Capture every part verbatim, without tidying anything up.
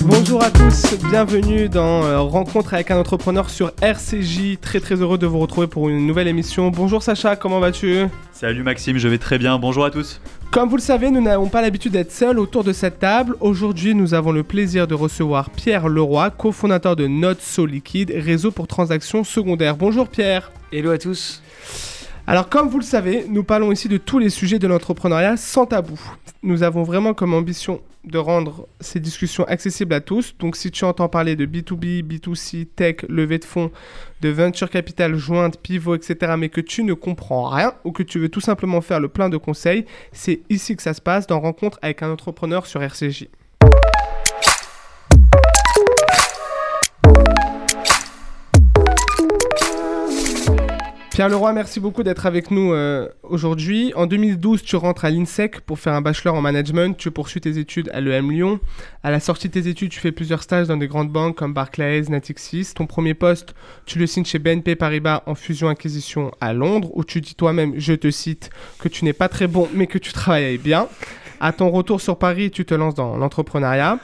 Bonjour à tous, bienvenue dans Rencontre avec un entrepreneur sur R C J. Très très heureux de vous retrouver pour une nouvelle émission. Bonjour Sacha, comment vas-tu ? Salut Maxime, je vais très bien, bonjour à tous. Comme vous le savez, nous n'avons pas l'habitude d'être seuls autour de cette table. Aujourd'hui, nous avons le plaisir de recevoir Pierre Leroy, cofondateur de Not So Liquid, réseau pour transactions secondaires. Bonjour Pierre. Hello à tous. Alors comme vous le savez, nous parlons ici de tous les sujets de l'entrepreneuriat sans tabou. Nous avons vraiment comme ambition de rendre ces discussions accessibles à tous. Donc si tu entends parler de B deux B, B deux C, tech, levée de fonds, de venture capital, jointe, pivot, et cetera, mais que tu ne comprends rien ou que tu veux tout simplement faire le plein de conseils, c'est ici que ça se passe, dans Rencontre avec un entrepreneur sur R C J. Pierre Leroy, merci beaucoup d'être avec nous euh, aujourd'hui. En deux mille douze, tu rentres à l'INSEC pour faire un bachelor en management. Tu poursuis tes études à l'E M Lyon. À la sortie de tes études, tu fais plusieurs stages dans des grandes banques comme Barclays, Natixis. Ton premier poste, tu le signes chez B N P Paribas en fusion-acquisition à Londres, où tu dis toi-même, je te cite, que tu n'es pas très bon, mais que tu travailles bien. À ton retour sur Paris, tu te lances dans l'entrepreneuriat.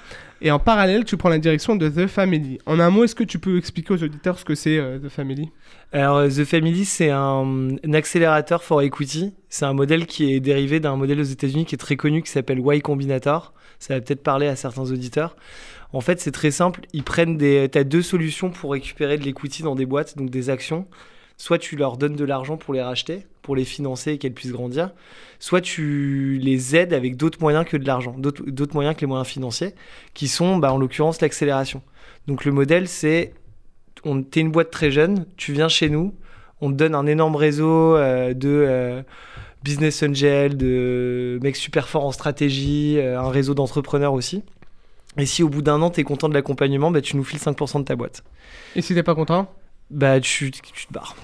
Et en parallèle, tu prends la direction de The Family. En un mot, est-ce que tu peux expliquer aux auditeurs ce que c'est euh, The Family ? Alors, The Family, c'est un, un accélérateur for equity. C'est un modèle qui est dérivé d'un modèle aux États-Unis qui est très connu, qui s'appelle Y Combinator. Ça va peut-être parler à certains auditeurs. En fait, c'est très simple. Ils prennent des... Tu as deux solutions pour récupérer de l'equity dans des boîtes, donc des actions. Soit tu leur donnes de l'argent pour les racheter, pour les financer et qu'elles puissent grandir, soit tu les aides avec d'autres moyens que de l'argent, d'autres, d'autres moyens que les moyens financiers, qui sont bah, en l'occurrence l'accélération. Donc le modèle, c'est, on, t'es une boîte très jeune, tu viens chez nous, on te donne un énorme réseau euh, de euh, business angel, de mecs super forts en stratégie, euh, un réseau d'entrepreneurs aussi. Et si au bout d'un an, t'es content de l'accompagnement, bah, tu nous files cinq pour cent de ta boîte. Et si t'es pas content ? Bah, tu, tu te barres.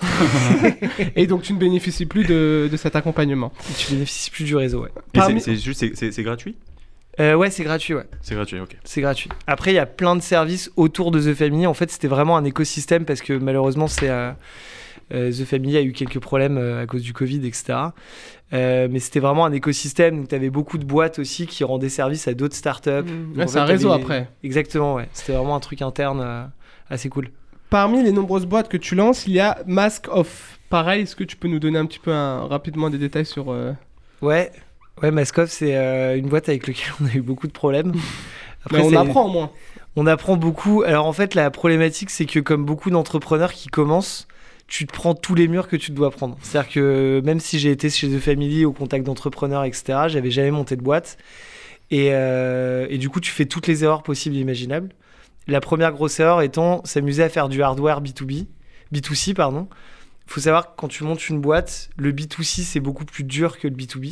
Et donc, tu ne bénéficies plus de, de cet accompagnement. Tu ne bénéficies plus du réseau, ouais. Et Parmi... c'est, c'est, juste, c'est, c'est, c'est gratuit euh, Ouais, c'est gratuit, ouais. C'est gratuit, ok. C'est gratuit. Après, il y a plein de services autour de The Family. En fait, c'était vraiment un écosystème parce que malheureusement, c'est, euh, euh, The Family a eu quelques problèmes euh, à cause du Covid, et cetera. Euh, mais c'était vraiment un écosystème. Donc, tu avais beaucoup de boîtes aussi qui rendaient service à d'autres startups. Mmh. Ouais, c'est fait, un réseau t'avais... après. Exactement, ouais. C'était vraiment un truc interne euh, assez cool. Parmi les nombreuses boîtes que tu lances, il y a Mask Off. Pareil, est-ce que tu peux nous donner un petit peu un, rapidement des détails sur... Euh... Ouais. ouais, Mask Off, c'est euh, une boîte avec laquelle on a eu beaucoup de problèmes. Après, on apprend au moins. On apprend beaucoup. Alors en fait, la problématique, c'est que comme beaucoup d'entrepreneurs qui commencent, tu te prends tous les murs que tu dois prendre. C'est-à-dire que même si j'ai été chez The Family, au contact d'entrepreneurs, et cetera, j'avais jamais monté de boîte. Et, euh, et du coup, tu fais toutes les erreurs possibles et imaginables. La première grosse erreur étant s'amuser à faire du hardware B deux B, B deux C, pardon. Il faut savoir que quand tu montes une boîte, le B deux C, c'est beaucoup plus dur que le B deux B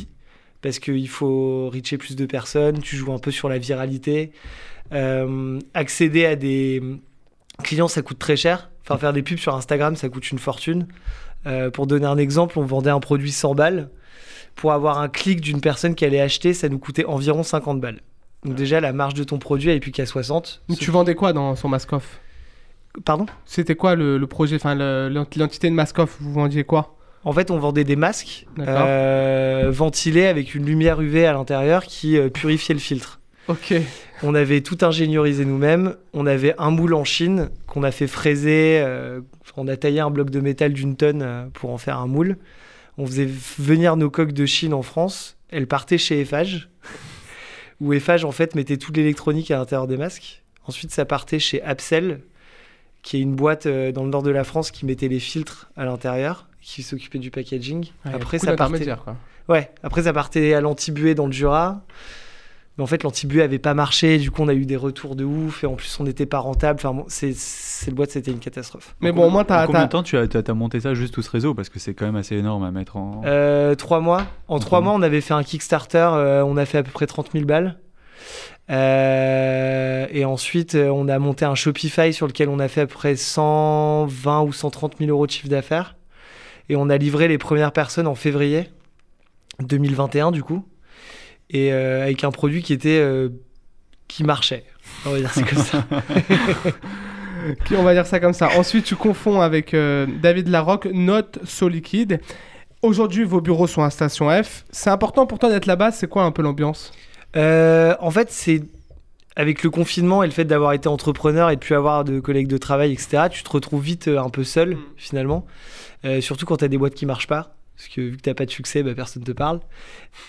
parce qu'il faut reacher plus de personnes, tu joues un peu sur la viralité. Euh, accéder à des clients, ça coûte très cher. Enfin, faire des pubs sur Instagram, ça coûte une fortune. Euh, pour donner un exemple, on vendait un produit cent balles. Pour avoir un clic d'une personne qui allait acheter, ça nous coûtait environ cinquante balles. Donc déjà, la marge de ton produit, elle est plus qu'à soixante. Donc tu vendais quoi dans son Mask Off ? Pardon ? C'était quoi le, le projet, enfin le, l'entité de Mask Off ? Vous vendiez quoi ? En fait, on vendait des masques euh, ventilés avec une lumière U V à l'intérieur qui euh, purifiait le filtre. Ok. On avait tout ingéniorisé nous-mêmes. On avait un moule en Chine qu'on a fait fraiser. Euh, on a taillé un bloc de métal d'une tonne euh, pour en faire un moule. On faisait venir nos coques de Chine en France. Elles partaient chez Eiffage. Où Eiffage, en fait, mettait toute l'électronique à l'intérieur des masques. Ensuite, ça partait chez Absel, qui est une boîte euh, dans le nord de la France qui mettait les filtres à l'intérieur, qui s'occupait du packaging. Ouais, après, ça partait... quoi. Ouais, après, ça partait à l'antibuée dans le Jura. Mais en fait, l'antibuée n'avait pas marché. Du coup, on a eu des retours de ouf. Et en plus, on n'était pas rentable. Enfin, bon, c'est... cette boîte, c'était une catastrophe. Mais bon, au moins, t'as... En combien de temps tu as, t'as monté ça, juste tout ce réseau ? Parce que c'est quand même assez énorme à mettre en... Euh, trois mois. En trois mois, on avait fait un Kickstarter. Euh, on a fait à peu près trente mille balles. Euh, et ensuite, on a monté un Shopify sur lequel on a fait à peu près cent vingt ou cent trente mille euros de chiffre d'affaires. Et on a livré les premières personnes en février deux mille vingt et un, du coup. Et euh, avec un produit qui était euh, qui marchait, on va dire c'est comme ça. qui, on va dire ça comme ça. Ensuite, tu confonds avec euh, David Larocque, Not So Liquid. Aujourd'hui, vos bureaux sont à Station F. C'est important pour toi d'être là-bas. C'est quoi un peu l'ambiance ? euh, En fait, c'est... Avec le confinement et le fait d'avoir été entrepreneur et de ne plus avoir de collègues de travail, et cetera, tu te retrouves vite un peu seul, mmh. finalement. Euh, surtout quand tu as des boîtes qui ne marchent pas. Parce que vu que tu n'as pas de succès, bah, personne ne te parle.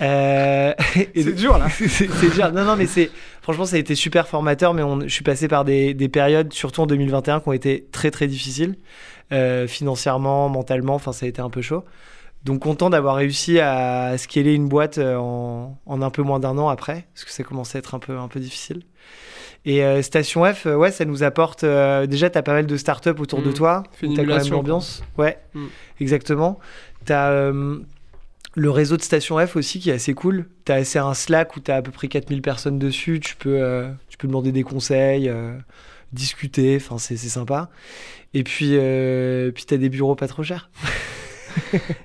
Euh... c'est donc... dur, là. c'est, c'est dur. Non, non, mais c'est... franchement, ça a été super formateur. Mais on... je suis passé par des, des périodes, surtout en deux mille vingt et un, qui ont été très, très difficiles. Euh, financièrement, mentalement, enfin, ça a été un peu chaud. Donc, content d'avoir réussi à scaler une boîte en, en un peu moins d'un an après, parce que ça commençait à être un peu, un peu difficile. Et euh, Station F, ouais, ça nous apporte... Euh, déjà, tu as pas mal de startups autour mmh. de toi. Tu as quand même l'ambiance. Quoi. Ouais, mmh. exactement. Tu as euh, le réseau de Station F aussi, qui est assez cool. Tu as un Slack où tu as à peu près quatre mille personnes dessus. Tu peux, euh, tu peux demander des conseils, euh, discuter. Enfin, c'est, c'est sympa. Et puis, euh, puis tu as des bureaux pas trop chers.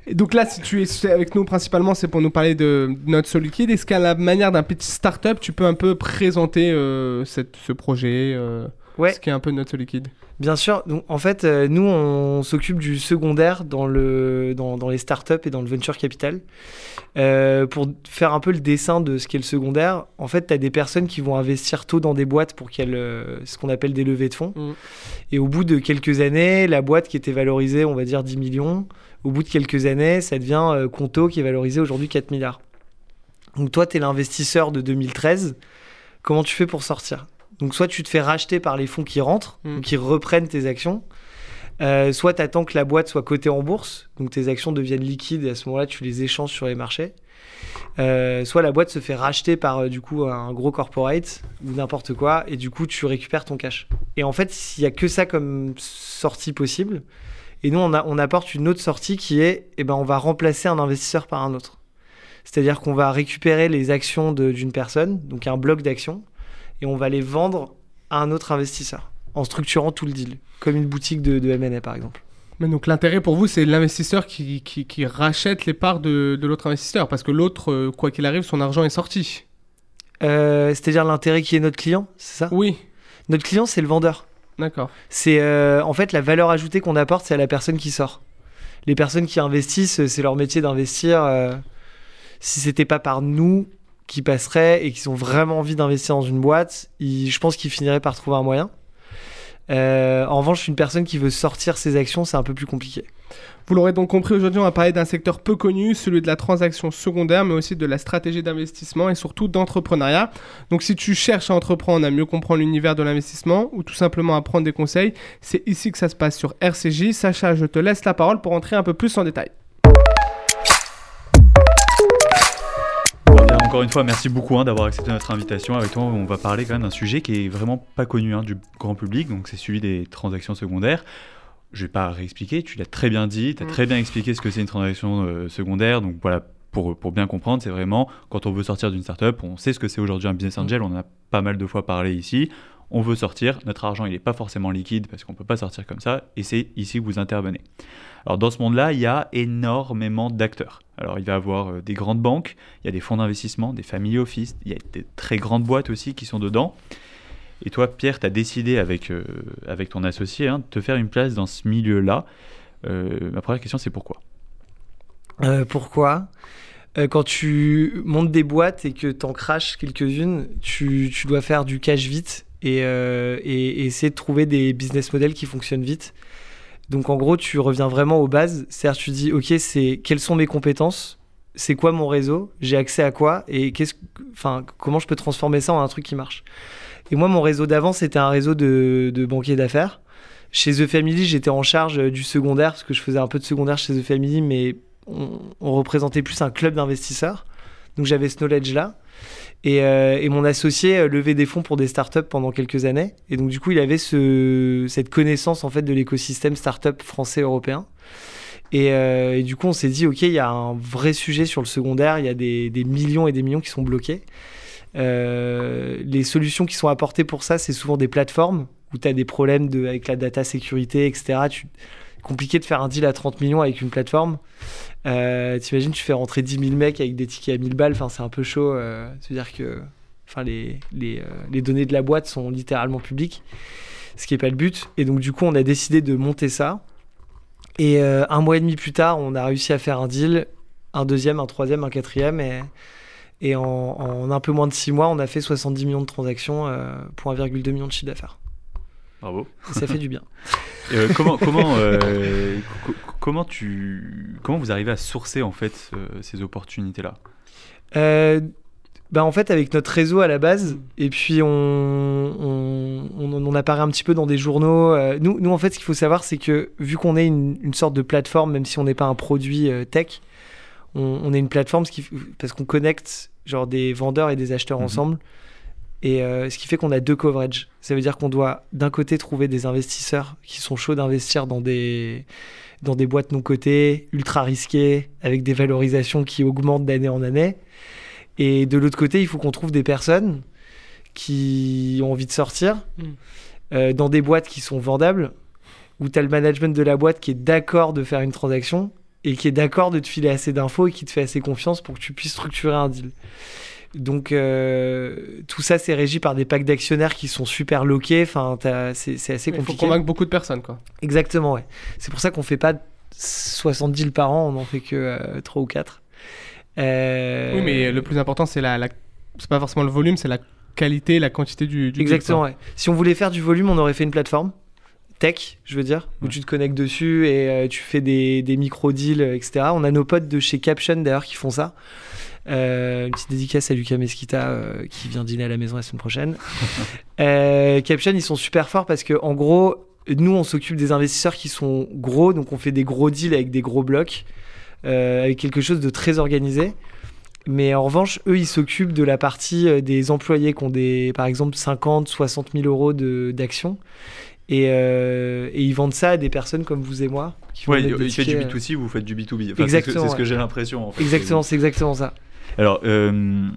Et donc là, si tu es avec nous principalement, c'est pour nous parler de Not So Liquid. Est-ce qu'à la manière d'un petit start-up, tu peux un peu présenter euh, cette, ce projet, euh, ouais. ce qui est un peu Not So Liquid ? Bien sûr. Donc, en fait, euh, nous, on s'occupe du secondaire dans, le, dans, dans les start-up et dans le venture capital. Euh, pour faire un peu le dessin de ce qu'est le secondaire, en fait, tu as des personnes qui vont investir tôt dans des boîtes pour qu'elles, euh, ce qu'on appelle des levées de fonds. Mmh. Et au bout de quelques années, la boîte qui était valorisée, on va dire dix millions, au bout de quelques années, ça devient euh, Conto qui est valorisé aujourd'hui quatre milliards. Donc toi, tu es l'investisseur de deux mille treize. Comment tu fais pour sortir ? Donc soit tu te fais racheter par les fonds qui rentrent, mmh. ou qui reprennent tes actions, euh, soit tu attends que la boîte soit cotée en bourse, donc tes actions deviennent liquides et à ce moment-là, tu les échanges sur les marchés. Euh, soit la boîte se fait racheter par euh, du coup un gros corporate ou n'importe quoi et du coup, tu récupères ton cash. Et en fait, il n'y a que ça comme sortie possible. Et nous, on, a, on apporte une autre sortie qui est, eh ben, on va remplacer un investisseur par un autre. C'est-à-dire qu'on va récupérer les actions de, d'une personne, donc un bloc d'actions, et on va les vendre à un autre investisseur, en structurant tout le deal, comme une boutique de, de M and A par exemple. Mais donc l'intérêt pour vous, c'est l'investisseur qui, qui, qui rachète les parts de, de l'autre investisseur, parce que l'autre, quoi qu'il arrive, son argent est sorti. Euh, c'est-à-dire l'intérêt qui est notre client, c'est ça ? Oui. Notre client, c'est le vendeur. D'accord. C'est euh, en fait la valeur ajoutée qu'on apporte, c'est à la personne qui sort. Les personnes qui investissent, c'est leur métier d'investir. Euh, si c'était pas par nous qui passerait et qu'ils ont vraiment envie d'investir dans une boîte, ils, je pense qu'ils finiraient par trouver un moyen. Euh, en revanche, une personne qui veut sortir ses actions, c'est un peu plus compliqué. Vous l'aurez donc compris, aujourd'hui, on va parler d'un secteur peu connu, celui de la transaction secondaire, mais aussi de la stratégie d'investissement et surtout d'entrepreneuriat. Donc si tu cherches à entreprendre, à mieux comprendre l'univers de l'investissement ou tout simplement à prendre des conseils, c'est ici que ça se passe sur R C J. Sacha, je te laisse la parole pour entrer un peu plus en détail. Encore une fois, merci beaucoup hein, d'avoir accepté notre invitation. Avec toi, on va parler quand même d'un sujet qui est vraiment pas connu hein, du grand public, donc c'est celui des transactions secondaires. Je vais pas réexpliquer, tu l'as très bien dit, tu as très bien expliqué ce que c'est une transaction euh, secondaire. Donc voilà, pour, pour bien comprendre, c'est vraiment quand on veut sortir d'une startup, on sait ce que c'est aujourd'hui un business angel, on en a pas mal de fois parlé ici. On veut sortir, notre argent il est pas forcément liquide parce qu'on peut pas sortir comme ça et c'est ici que vous intervenez. Alors dans ce monde-là, il y a énormément d'acteurs. Alors il va y avoir des grandes banques, il y a des fonds d'investissement, des family office, il y a des très grandes boîtes aussi qui sont dedans. Et toi Pierre, tu as décidé avec, euh, avec ton associé hein, de te faire une place dans ce milieu-là. Euh, ma première question c'est pourquoi ? euh, Pourquoi ? Quand tu montes des boîtes et que t'en crashes quelques-unes, tu, tu dois faire du cash vite et, euh, et, et essayer de trouver des business models qui fonctionnent vite. Donc en gros, tu reviens vraiment aux bases. C'est-à-dire tu dis, ok, c'est, quelles sont mes compétences ? C'est quoi mon réseau ? J'ai accès à quoi ? Et qu'est-ce, enfin, comment je peux transformer ça en un truc qui marche ? Et moi, mon réseau d'avant, c'était un réseau de, de banquiers d'affaires. Chez The Family, j'étais en charge du secondaire, parce que je faisais un peu de secondaire chez The Family, mais... On, on représentait plus un club d'investisseurs, donc j'avais ce knowledge-là. Et, euh, et mon associé levait des fonds pour des startups pendant quelques années. Et donc du coup, il avait ce, cette connaissance en fait de l'écosystème startup français européen. Et, euh, et du coup, on s'est dit, ok, il y a un vrai sujet sur le secondaire. Il y a des, des millions et des millions qui sont bloqués. Euh, les solutions qui sont apportées pour ça, c'est souvent des plateformes où tu as des problèmes de, avec la data sécurité, et cetera. Tu, compliqué de faire un deal à trente millions avec une plateforme. Euh, t'imagines, tu fais rentrer dix mille mecs avec des tickets à mille balles. Enfin, c'est un peu chaud. Euh, c'est-à-dire que enfin, les, les, euh, les données de la boîte sont littéralement publiques. ce qui n'est pas le but. Et donc, du coup, on a décidé de monter ça. Et euh, un mois et demi plus tard, on a réussi à faire un deal, un deuxième, un troisième, un quatrième. Et, et en, en un peu moins de six mois, on a fait soixante-dix millions de transactions euh, pour un virgule deux million de chiffre d'affaires. Bravo. Et ça fait du bien. Euh, comment, comment, euh, co- comment, tu, comment vous arrivez à sourcer en fait, euh, ces opportunités-là ? euh, Bah en fait, avec notre réseau à la base, et puis on, on, on, on apparaît un petit peu dans des journaux. Nous, nous, en fait, ce qu'il faut savoir, c'est que vu qu'on est une, une sorte de plateforme, même si on n'est pas un produit tech, on, on est une plateforme parce qu'on connecte genre, des vendeurs et des acheteurs mmh. ensemble. Et euh, ce qui fait qu'on a deux coverages. Ça veut dire qu'on doit, d'un côté, trouver des investisseurs qui sont chauds d'investir dans des, dans des boîtes non cotées, ultra risquées, avec des valorisations qui augmentent d'année en année. Et de l'autre côté, il faut qu'on trouve des personnes qui ont envie de sortir mmh. euh, dans des boîtes qui sont vendables, où tu as le management de la boîte qui est d'accord de faire une transaction et qui est d'accord de te filer assez d'infos et qui te fait assez confiance pour que tu puisses structurer un deal. Donc, euh, tout ça, c'est régi par des packs d'actionnaires qui sont super loqués. Enfin, c'est, c'est assez compliqué. Il faut convaincre beaucoup de personnes, quoi. Exactement, ouais. C'est pour ça qu'on ne fait pas soixante deals par an, on n'en fait que euh, trois ou quatre. Euh... Oui, mais le plus important, c'est la, la... c'est pas forcément le volume, c'est la qualité, la quantité du. du Exactement. Ouais. Si on voulait faire du volume, on aurait fait une plateforme tech, je veux dire, ouais. où tu te connectes dessus et euh, tu fais des, des micro deals, et cetera. On a nos potes de chez Caption d'ailleurs qui font ça. Euh, une petite dédicace à Lucas Mesquita euh, qui vient dîner à la maison la semaine prochaine. euh, Caption, ils sont super forts parce que en gros, nous, on s'occupe des investisseurs qui sont gros, donc on fait des gros deals avec des gros blocs. Euh, avec quelque chose de très organisé, mais en revanche eux ils s'occupent de la partie euh, des employés qui ont des, par exemple cinquante, soixante mille euros de, d'actions et, euh, et ils vendent ça à des personnes comme vous et moi qui ouais, il fait du B deux C, vous faites du B deux B, enfin, exactement, c'est ce que, c'est ce que j'ai l'impression en fait. exactement, c'est exactement ça alors euh,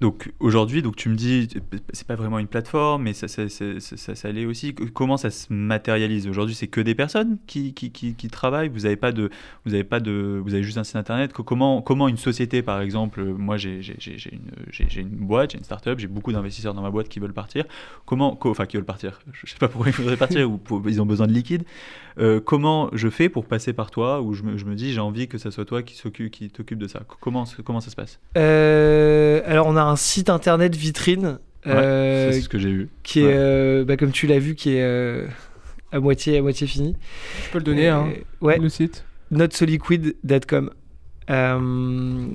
donc aujourd'hui donc, tu me dis c'est pas vraiment une plateforme mais ça, ça, ça, ça, ça, ça l'est aussi, comment ça se matérialise aujourd'hui, c'est que des personnes qui, qui, qui, qui travaillent, vous avez, pas de, vous avez pas de vous avez juste un site internet, comment, comment une société par exemple, moi j'ai, j'ai, j'ai, j'ai, une, j'ai, j'ai une boîte, j'ai une start-up, j'ai beaucoup d'investisseurs dans ma boîte qui veulent partir, comment, co- enfin qui veulent partir, je sais pas pourquoi ils voudraient partir ou pour, ils ont besoin de liquide, euh, comment je fais pour passer par toi ou je me, je me dis j'ai envie que ça soit toi qui, s'occupe, qui t'occupe de ça, comment, comment ça se passe? euh, alors on a un un site internet vitrine ouais, euh, c'est ce que j'ai vu. qui est ouais. euh, bah, comme tu l'as vu qui est euh, à moitié à moitié fini. Je peux le donner euh, hein, ouais. le site not so liquid dot com. Euh,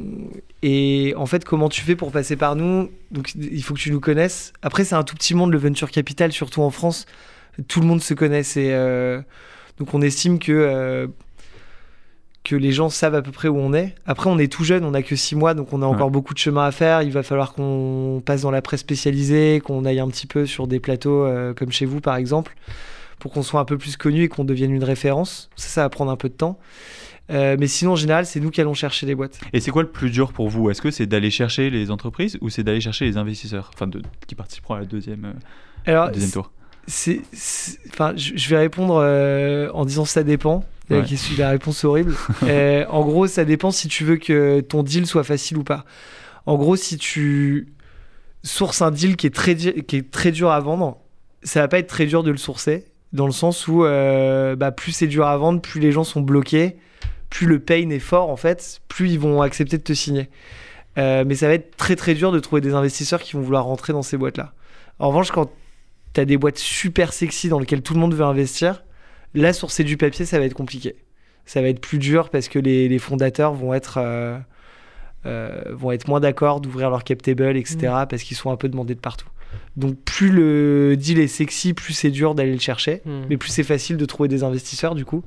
et en fait comment tu fais pour passer par nous, donc il faut que tu nous connaisses, après c'est un tout petit monde le venture capital, surtout en France tout le monde se connaît et euh, donc on estime que euh, que les gens savent à peu près où on est. Après, on est tout jeune, on n'a que six mois, donc on a encore ouais. beaucoup de chemin à faire. Il va falloir qu'on passe dans la presse spécialisée, qu'on aille un petit peu sur des plateaux euh, comme chez vous, par exemple, pour qu'on soit un peu plus connu et qu'on devienne une référence. Ça, ça va prendre un peu de temps. Euh, mais sinon, en général, c'est nous qui allons chercher les boîtes. Et c'est quoi le plus dur pour vous ? Est-ce que c'est d'aller chercher les entreprises ou c'est d'aller chercher les investisseurs, enfin, de, qui participeront à la deuxième, euh, Alors, deuxième tour ? C'est, c'est, enfin, je vais répondre euh, en disant ça dépend. Ouais. La réponse horrible. euh, en gros, ça dépend si tu veux que ton deal soit facile ou pas. En gros, si tu sources un deal qui est très, qui est très dur à vendre, ça va pas être très dur de le sourcer, dans le sens où euh, bah, plus c'est dur à vendre, plus les gens sont bloqués, plus le pain est fort en fait, plus ils vont accepter de te signer. Euh, mais ça va être très très dur de trouver des investisseurs qui vont vouloir rentrer dans ces boîtes-là. En revanche, quand t'as des boîtes super sexy dans lesquelles tout le monde veut investir, là, sourcer du papier, ça va être compliqué. Ça va être plus dur parce que les, les fondateurs vont être, euh, euh, vont être moins d'accord d'ouvrir leur cap table, et cetera. Mmh. Parce qu'ils sont un peu demandés de partout. Donc, plus le deal est sexy, plus c'est dur d'aller le chercher. Mmh. Mais plus c'est facile de trouver des investisseurs, du coup.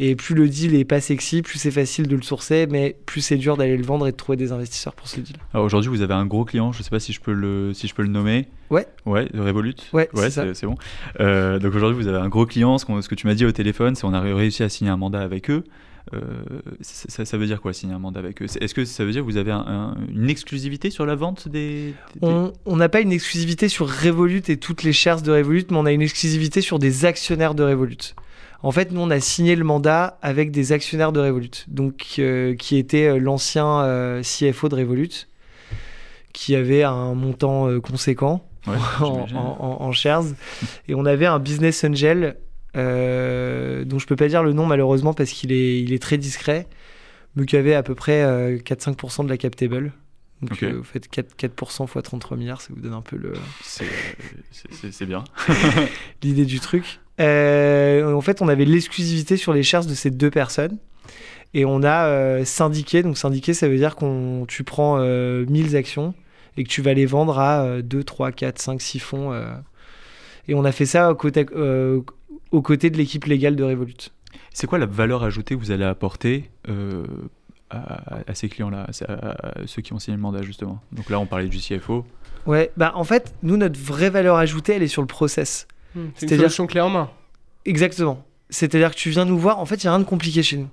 Et plus le deal est pas sexy, plus c'est facile de le sourcer, mais plus c'est dur d'aller le vendre et de trouver des investisseurs pour ce deal. Alors aujourd'hui, vous avez un gros client, je ne sais pas si je peux le, si je peux le nommer. Ouais. Ouais, Revolut. Ouais, ouais c'est, c'est, c'est bon. Euh, donc aujourd'hui, vous avez un gros client. Ce, qu'on, ce que tu m'as dit au téléphone, c'est qu'on a réussi à signer un mandat avec eux. Euh, ça, ça, ça veut dire quoi, signer un mandat avec eux ? Est-ce que ça veut dire que vous avez un, un, une exclusivité sur la vente des... des... On n'a pas une exclusivité sur Revolut et toutes les shares de Revolut, mais on a une exclusivité sur des actionnaires de Revolut. En fait, nous, on a signé le mandat avec des actionnaires de Revolut, donc, euh, qui était euh, l'ancien euh, C F O de Revolut, qui avait un montant euh, conséquent ouais, en, en, en shares. Et on avait un business angel euh, dont je ne peux pas dire le nom malheureusement parce qu'il est, il est très discret, mais qui avait à peu près euh, quatre à cinq pour cent de la cap table. Donc, okay. euh, vous faites quatre pour cent fois trente-trois milliards, ça vous donne un peu le... C'est, c'est, c'est, c'est bien. L'idée du truc. Euh, en fait, on avait l'exclusivité sur les shares de ces deux personnes. Et on a euh, syndiqué. Donc, syndiqué, ça veut dire que tu prends euh, mille actions et que tu vas les vendre à euh, deux, trois, quatre, cinq, six fonds. Euh, et on a fait ça aux côtés, euh, aux côtés de l'équipe légale de Revolut. C'est quoi la valeur ajoutée que vous allez apporter euh... À, à ces clients-là, à, à ceux qui ont signé le mandat justement. Donc là, on parlait du C F O. Ouais, bah en fait, nous, notre vraie valeur ajoutée, elle est sur le process. Mmh, c'est C'est-à-dire... une solution clé en main. Exactement. C'est-à-dire que tu viens nous voir, en fait, il n'y a rien de compliqué chez nous.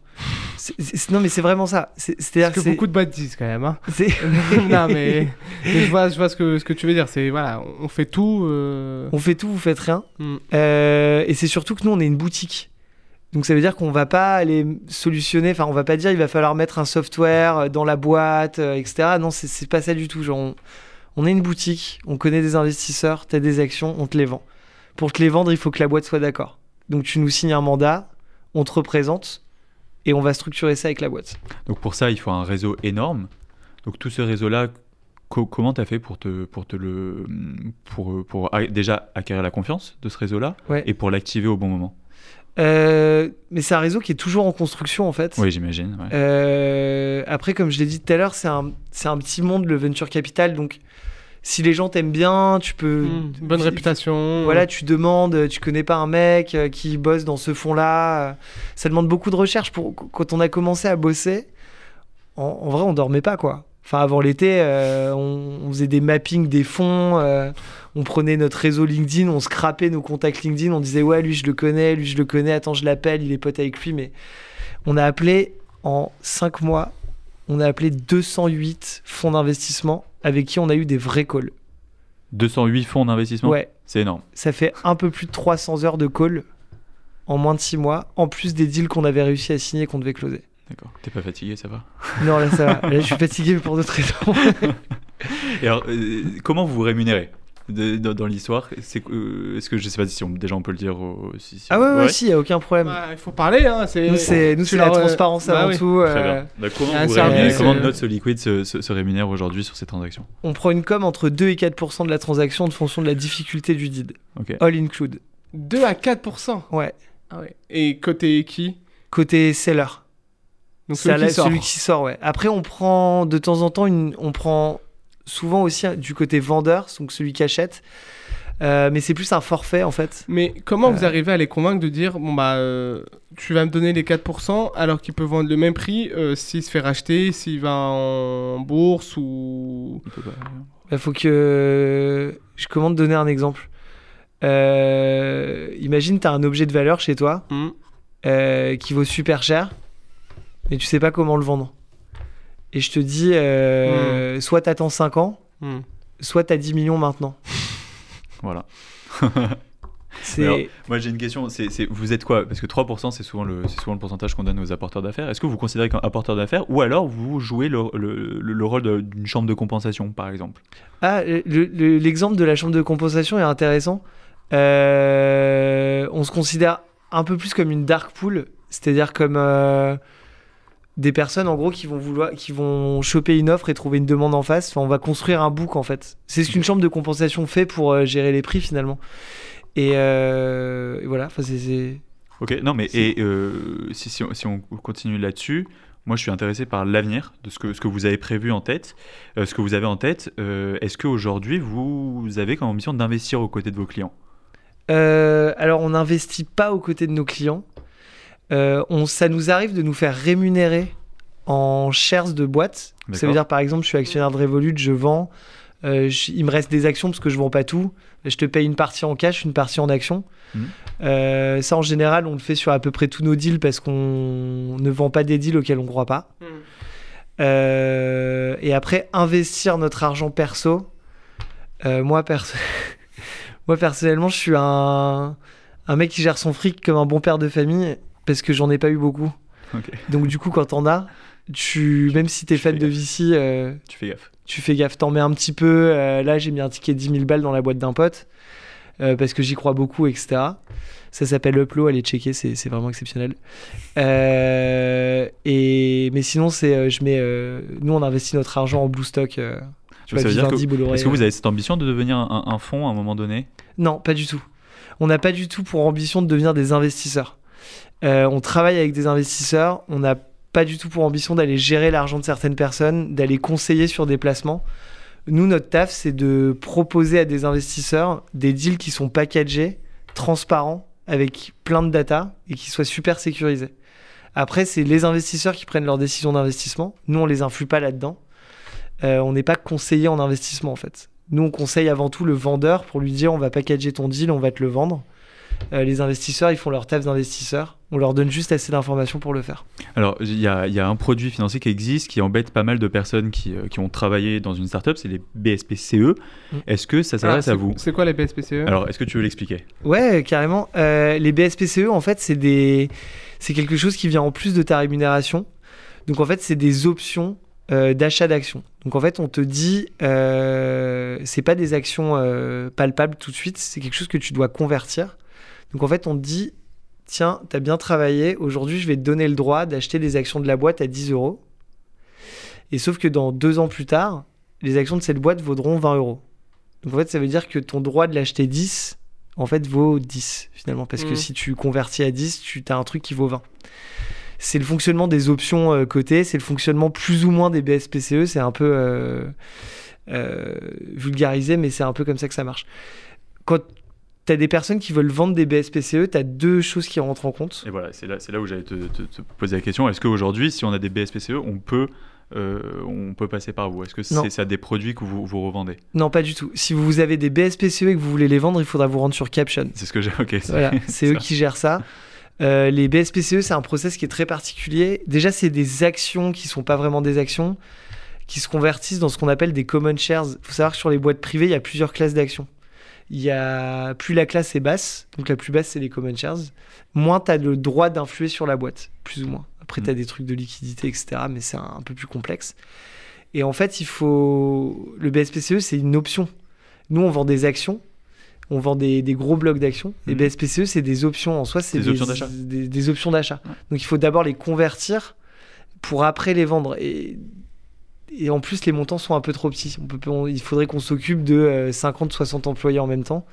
C'est, c'est, non, mais c'est vraiment ça. C'est, c'est-à-dire que, que c'est... beaucoup de boîtes disent quand même. Hein. C'est... non, mais, mais je vois, je vois ce, que, ce que tu veux dire. C'est, voilà, on fait tout. Euh... On fait tout, vous faites rien. Mmh. Euh, et c'est surtout que nous, on est une boutique. Donc ça veut dire qu'on va pas aller solutionner, enfin on va pas dire il va falloir mettre un software dans la boîte, euh, et cetera. Non, c'est, c'est pas ça du tout. Genre on, on est une boutique, on connaît des investisseurs, t'as des actions, on te les vend. Pour te les vendre, il faut que la boîte soit d'accord. Donc tu nous signes un mandat, on te représente et on va structurer ça avec la boîte. Donc pour ça, il faut un réseau énorme. Donc tout ce réseau-là, co- comment t'as fait pour te, pour te le, pour, pour déjà acquérir la confiance de ce réseau-là ouais. et pour l'activer au bon moment? Euh, mais c'est un réseau qui est toujours en construction en fait. Oui, j'imagine. Ouais. Euh, après, comme je l'ai dit tout à l'heure, c'est un, c'est un petit monde le venture capital. Donc, si les gens t'aiment bien, tu peux. Mmh, bonne tu, réputation. Tu, voilà, tu demandes, tu connais pas un mec qui bosse dans ce fond-là. Ça demande beaucoup de recherche. Pour, quand on a commencé à bosser, en, en vrai, on dormait pas quoi. Enfin, avant l'été, euh, on, on faisait des mappings des fonds, euh, on prenait notre réseau LinkedIn, on scrapait nos contacts LinkedIn, on disait « Ouais, lui, je le connais, lui, je le connais, attends, je l'appelle, il est pote avec lui. » Mais on a appelé, en cinq mois, on a appelé deux cent huit fonds d'investissement avec qui on a eu des vrais calls. deux cent huit fonds d'investissement ? Ouais. C'est énorme. Ça fait un peu plus de trois cents heures de calls en moins de six mois, en plus des deals qu'on avait réussi à signer et qu'on devait closer. D'accord. T'es pas fatigué, ça va ? Non, là, ça va. Là, je suis fatigué pour d'autres raisons. Et alors, euh, comment vous vous rémunérez de, de, dans l'histoire ? C'est, euh, est-ce que, je sais pas si on, déjà on peut le dire au, si, si Ah on... ouais, ouais, ouais, si, il n'y a aucun problème. Il bah, faut parler, hein. C'est... Nous, c'est, nous, c'est la euh... transparence bah, avant oui. tout. Euh... Très bien. Bah, comment vous service, euh... comment Not So Liquid se, se, se rémunère aujourd'hui sur ces transactions ? On prend une com entre deux et quatre pour cent de la transaction en fonction de la difficulté du deal. Okay. All include. deux à quatre pour cent ? Ouais. Ah ouais. Et côté qui ? Côté seller. Donc celui, la, qui celui qui sort, ouais. Après, on prend de temps en temps, une, on prend souvent aussi du côté vendeur, donc celui qui achète. Euh, mais c'est plus un forfait, en fait. Mais comment euh... vous arrivez à les convaincre de dire, bon, bah, euh, tu vas me donner les quatre pour cent alors qu'il peut vendre le même prix euh, s'il se fait racheter, s'il va en bourse ou... Il peut pas... bah, faut que... Je commande donner un exemple. Euh... Imagine, tu as un objet de valeur chez toi mmh. euh, qui vaut super cher. Mais tu sais pas comment le vendre. Et je te dis, euh, mmh. soit t'attends cinq ans, mmh. soit t'as dix millions maintenant. Voilà. c'est... Alors, moi j'ai une question, c'est, c'est, vous êtes quoi ? Parce que trois pour cent c'est souvent, le, c'est souvent le pourcentage qu'on donne aux apporteurs d'affaires. Est-ce que vous considérez qu'un apporteur d'affaires, ou alors vous jouez le, le, le rôle de, d'une chambre de compensation par exemple ? Ah, le, le, l'exemple de la chambre de compensation est intéressant. Euh, on se considère un peu plus comme une dark pool, c'est-à-dire comme... Euh, des personnes en gros qui vont vouloir, qui vont choper une offre et trouver une demande en face. Enfin, on va construire un book en fait. C'est ce qu'une chambre de compensation fait pour euh, gérer les prix finalement. Et, euh, et voilà. Enfin, c'est, c'est. Ok. Non mais et, euh, si, si, si on continue là-dessus, moi je suis intéressé par l'avenir de ce que ce que vous avez prévu en tête, euh, ce que vous avez en tête. Euh, est-ce qu'aujourd'hui vous avez comme ambition d'investir aux côtés de vos clients ? euh, Alors on n'investit pas aux côtés de nos clients. Euh, on, ça nous arrive de nous faire rémunérer en shares de boîtes. D'accord. Ça veut dire par exemple je suis actionnaire de Revolut, je vends, euh, je, il me reste des actions parce que je ne vends pas tout, je te paye une partie en cash, une partie en actions. Mmh. euh, ça en général on le fait sur à peu près tous nos deals parce qu'on ne vend pas des deals auxquels on ne croit pas. Mmh. euh, et après investir notre argent perso, euh, moi, perso... moi personnellement je suis un... un mec qui gère son fric comme un bon père de famille. Parce que j'en ai pas eu beaucoup. Okay. Donc, du coup, quand t'en as, tu, même si t'es fan de V C, euh, tu fais gaffe. tu fais gaffe, t'en mets un petit peu, euh, là j'ai mis un ticket de dix mille balles dans la boîte d'un pote, euh, parce que j'y crois beaucoup, et cetera. Ça s'appelle Uplo, allez checker, c'est, c'est vraiment exceptionnel. Euh, et, mais sinon, c'est, je mets, euh, nous on investit notre argent en blue stock. Euh, ça veut dire que, est-ce que vous avez cette ambition de devenir un, un fonds à un moment donné ? Non, pas du tout. On n'a pas du tout pour ambition de devenir des investisseurs. Euh, on travaille avec des investisseurs, on n'a pas du tout pour ambition d'aller gérer l'argent de certaines personnes, d'aller conseiller sur des placements. Nous, notre taf, c'est de proposer à des investisseurs des deals qui sont packagés, transparents, avec plein de data et qui soient super sécurisés. Après, c'est les investisseurs qui prennent leurs décisions d'investissement. Nous, on les influe pas là-dedans. Euh, on n'est pas conseiller en investissement, en fait. Nous, on conseille avant tout le vendeur pour lui dire « on va packager ton deal, on va te le vendre ». Euh, les investisseurs, ils font leur taf d'investisseurs. On leur donne juste assez d'informations pour le faire. Alors, il y, y a un produit financier qui existe, qui embête pas mal de personnes qui, euh, qui ont travaillé dans une startup, c'est les B S P C E. Mmh. Est-ce que ça s'adresse ah, à vous ? C'est quoi les B S P C E ? Alors, est-ce que tu veux l'expliquer ? Ouais, carrément. Euh, les B S P C E, en fait, c'est, des... c'est quelque chose qui vient en plus de ta rémunération. Donc, en fait, c'est des options euh, d'achat d'actions. Donc, en fait, on te dit, euh, c'est pas des actions euh, palpables tout de suite, c'est quelque chose que tu dois convertir. Donc en fait, on te dit, tiens, t'as bien travaillé, aujourd'hui, je vais te donner le droit d'acheter des actions de la boîte à dix euros. Et sauf que dans deux ans plus tard, les actions de cette boîte vaudront vingt euros. Donc en fait, ça veut dire que ton droit de l'acheter dix, en fait, vaut dix finalement. Parce mmh. que si tu convertis à dix, tu as un truc qui vaut vingt. C'est le fonctionnement des options euh, cotées, c'est le fonctionnement plus ou moins des B S P C E. C'est un peu euh, euh, vulgarisé, mais c'est un peu comme ça que ça marche. Quand t'as des personnes qui veulent vendre des B S P C E, t'as deux choses qui rentrent en compte. Et voilà, c'est là, c'est là où j'allais te, te, te poser la question. Est-ce qu'aujourd'hui, si on a des B S P C E, on peut, euh, on peut passer par vous ? Est-ce que c'est, c'est à des produits que vous, vous revendez ? Non, pas du tout. Si vous avez des B S P C E et que vous voulez les vendre, il faudra vous rendre sur Caption. C'est ce que j'ai, ok. C'est, voilà, c'est eux qui gèrent ça. Euh, les B S P C E, c'est un process qui est très particulier. Déjà, c'est des actions qui ne sont pas vraiment des actions, qui se convertissent dans ce qu'on appelle des common shares. Il faut savoir que sur les boîtes privées, il y a plusieurs classes d'actions. Il y a, plus la classe est basse, donc la plus basse c'est les common shares, moins tu as le droit d'influer sur la boîte, plus ou moins. Après, mmh. tu as des trucs de liquidité, et cetera, mais c'est un, un peu plus complexe. Et en fait, il faut. Le B S P C E, c'est une option. Nous, on vend des actions, on vend des, des gros blocs d'actions. Mmh. Les B S P C E, c'est des options en soi, c'est des, des options d'achat. Des, des options d'achat. Mmh. Donc il faut d'abord les convertir pour après les vendre. Et. Et en plus, les montants sont un peu trop petits. On peut, on, il faudrait qu'on s'occupe de euh, cinquante soixante employés en même temps.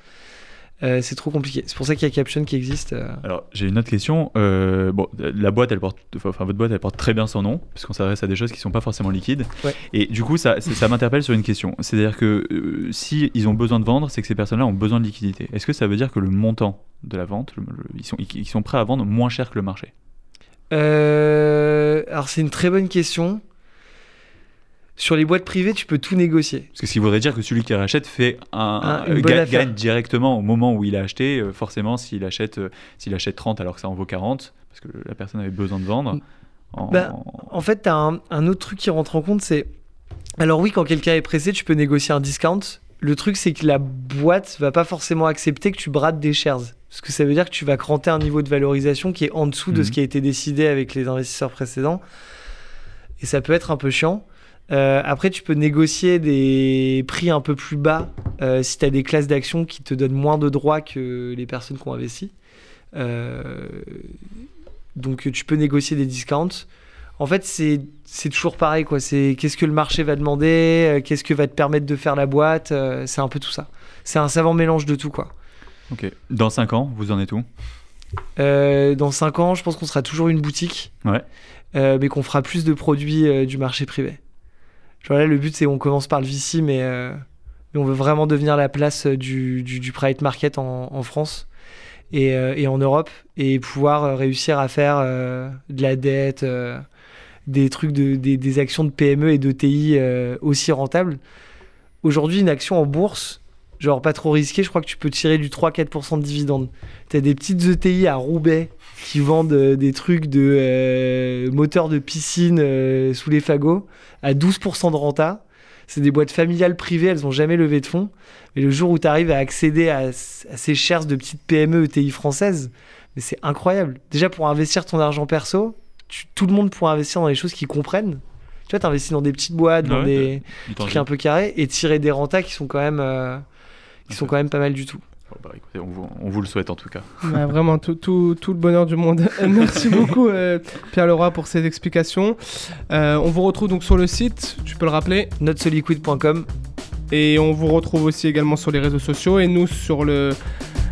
Euh, c'est trop compliqué. C'est pour ça qu'il y a Caption qui existe. Euh... Alors, j'ai une autre question. Euh, bon, la boîte, elle porte, enfin, votre boîte, elle porte très bien son nom, parce qu'on s'adresse à des choses qui ne sont pas forcément liquides. Ouais. Et du coup, ça, ça m'interpelle sur une question. C'est-à-dire que euh, si ils ont besoin de vendre, c'est que ces personnes-là ont besoin de liquidité. Est-ce que ça veut dire que le montant de la vente, le, le, ils, sont, ils, ils sont prêts à vendre moins cher que le marché ? euh, Alors, c'est une très bonne question. Sur les boîtes privées, tu peux tout négocier. Parce que ce qui voudrait dire que celui qui rachète fait un, un, gagne, gagne directement au moment où il a acheté. Forcément, s'il achète, s'il achète trente alors que ça en vaut quarante, parce que la personne avait besoin de vendre. En, bah, en fait, tu as un, un autre truc qui rentre en compte, c'est... Alors oui, quand quelqu'un est pressé, tu peux négocier un discount. Le truc, c'est que la boîte ne va pas forcément accepter que tu brades des shares. Parce que ça veut dire que tu vas cranter un niveau de valorisation qui est en dessous mmh. de ce qui a été décidé avec les investisseurs précédents. Et ça peut être un peu chiant. Euh, après, tu peux négocier des prix un peu plus bas euh, si tu as des classes d'actions qui te donnent moins de droits que les personnes qui ont investi. Euh, donc, tu peux négocier des discounts. En fait, c'est, c'est toujours pareil, quoi. C'est qu'est-ce que le marché va demander, euh, qu'est-ce que va te permettre de faire la boîte. Euh, c'est un peu tout ça. C'est un savant mélange de tout, quoi. Ok. Dans cinq ans, vous en êtes où ? euh, Dans cinq ans, je pense qu'on sera toujours une boutique, ouais. euh, mais qu'on fera plus de produits euh, du marché privé. Genre là, le but, c'est qu'on commence par le V C, mais, euh, mais on veut vraiment devenir la place du, du, du private market en, en France et, euh, et en Europe et pouvoir réussir à faire euh, de la dette, euh, des, trucs de, des, des actions de P M E et de T I euh, aussi rentables. Aujourd'hui, une action en bourse, genre pas trop risquée, je crois que tu peux tirer du trois à quatre pour cent de dividendes. Tu as des petites E T I à Roubaix qui vendent des trucs de euh, moteurs de piscine euh, sous les fagots à douze pour cent de renta. C'est des boîtes familiales privées, elles n'ont jamais levé de fonds. Mais le jour où tu arrives à accéder à, à ces shares de petites P M E E T I françaises, mais c'est incroyable. Déjà, pour investir ton argent perso, tu, tout le monde pourra investir dans les choses qu'ils comprennent. tu vois, t'investis dans des petites boîtes, ah dans ouais, des trucs un peu carrés, et tirer des rentas qui sont quand même, euh, qui okay. sont quand même pas mal du tout. Bah, écoutez, on, vous, on vous le souhaite en tout cas. Bah, vraiment tout, tout, tout le bonheur du monde. Merci beaucoup euh, Pierre Leroy pour ces explications. Euh, on vous retrouve donc sur le site, tu peux le rappeler, not so liquid point com, et on vous retrouve aussi également sur les réseaux sociaux et nous sur le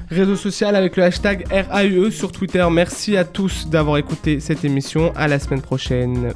réseau social avec le hashtag R A U E sur Twitter. Merci à tous d'avoir écouté cette émission. À la semaine prochaine.